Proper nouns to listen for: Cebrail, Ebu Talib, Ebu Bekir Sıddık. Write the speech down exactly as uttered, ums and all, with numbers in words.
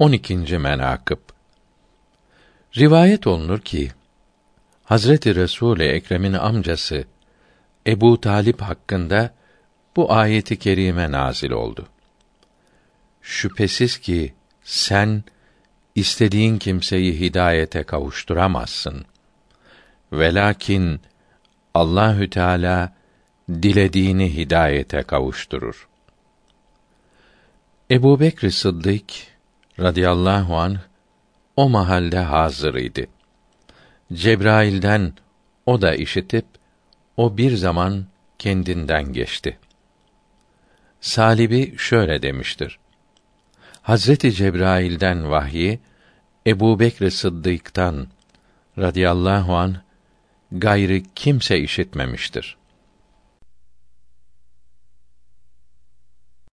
on ikinci menakıb. Rivayet olunur ki Hazreti Resul-i Ekrem'in amcası Ebu Talib hakkında bu ayet-i kerime nazil oldu. Şüphesiz ki sen istediğin kimseyi hidayete kavuşturamazsın. Velakin Allahü Teala dilediğini hidayete kavuşturur. Ebu Bekir Sıddık radıyallahu anh o mahalde hazır idi. Cebrail'den o da işitip o bir zaman kendinden geçti. Salibi şöyle demiştir: Hazreti Cebrail'den vahyi Ebu Bekir Sıddık'tan radıyallahu anh gayrı kimse işitmemiştir.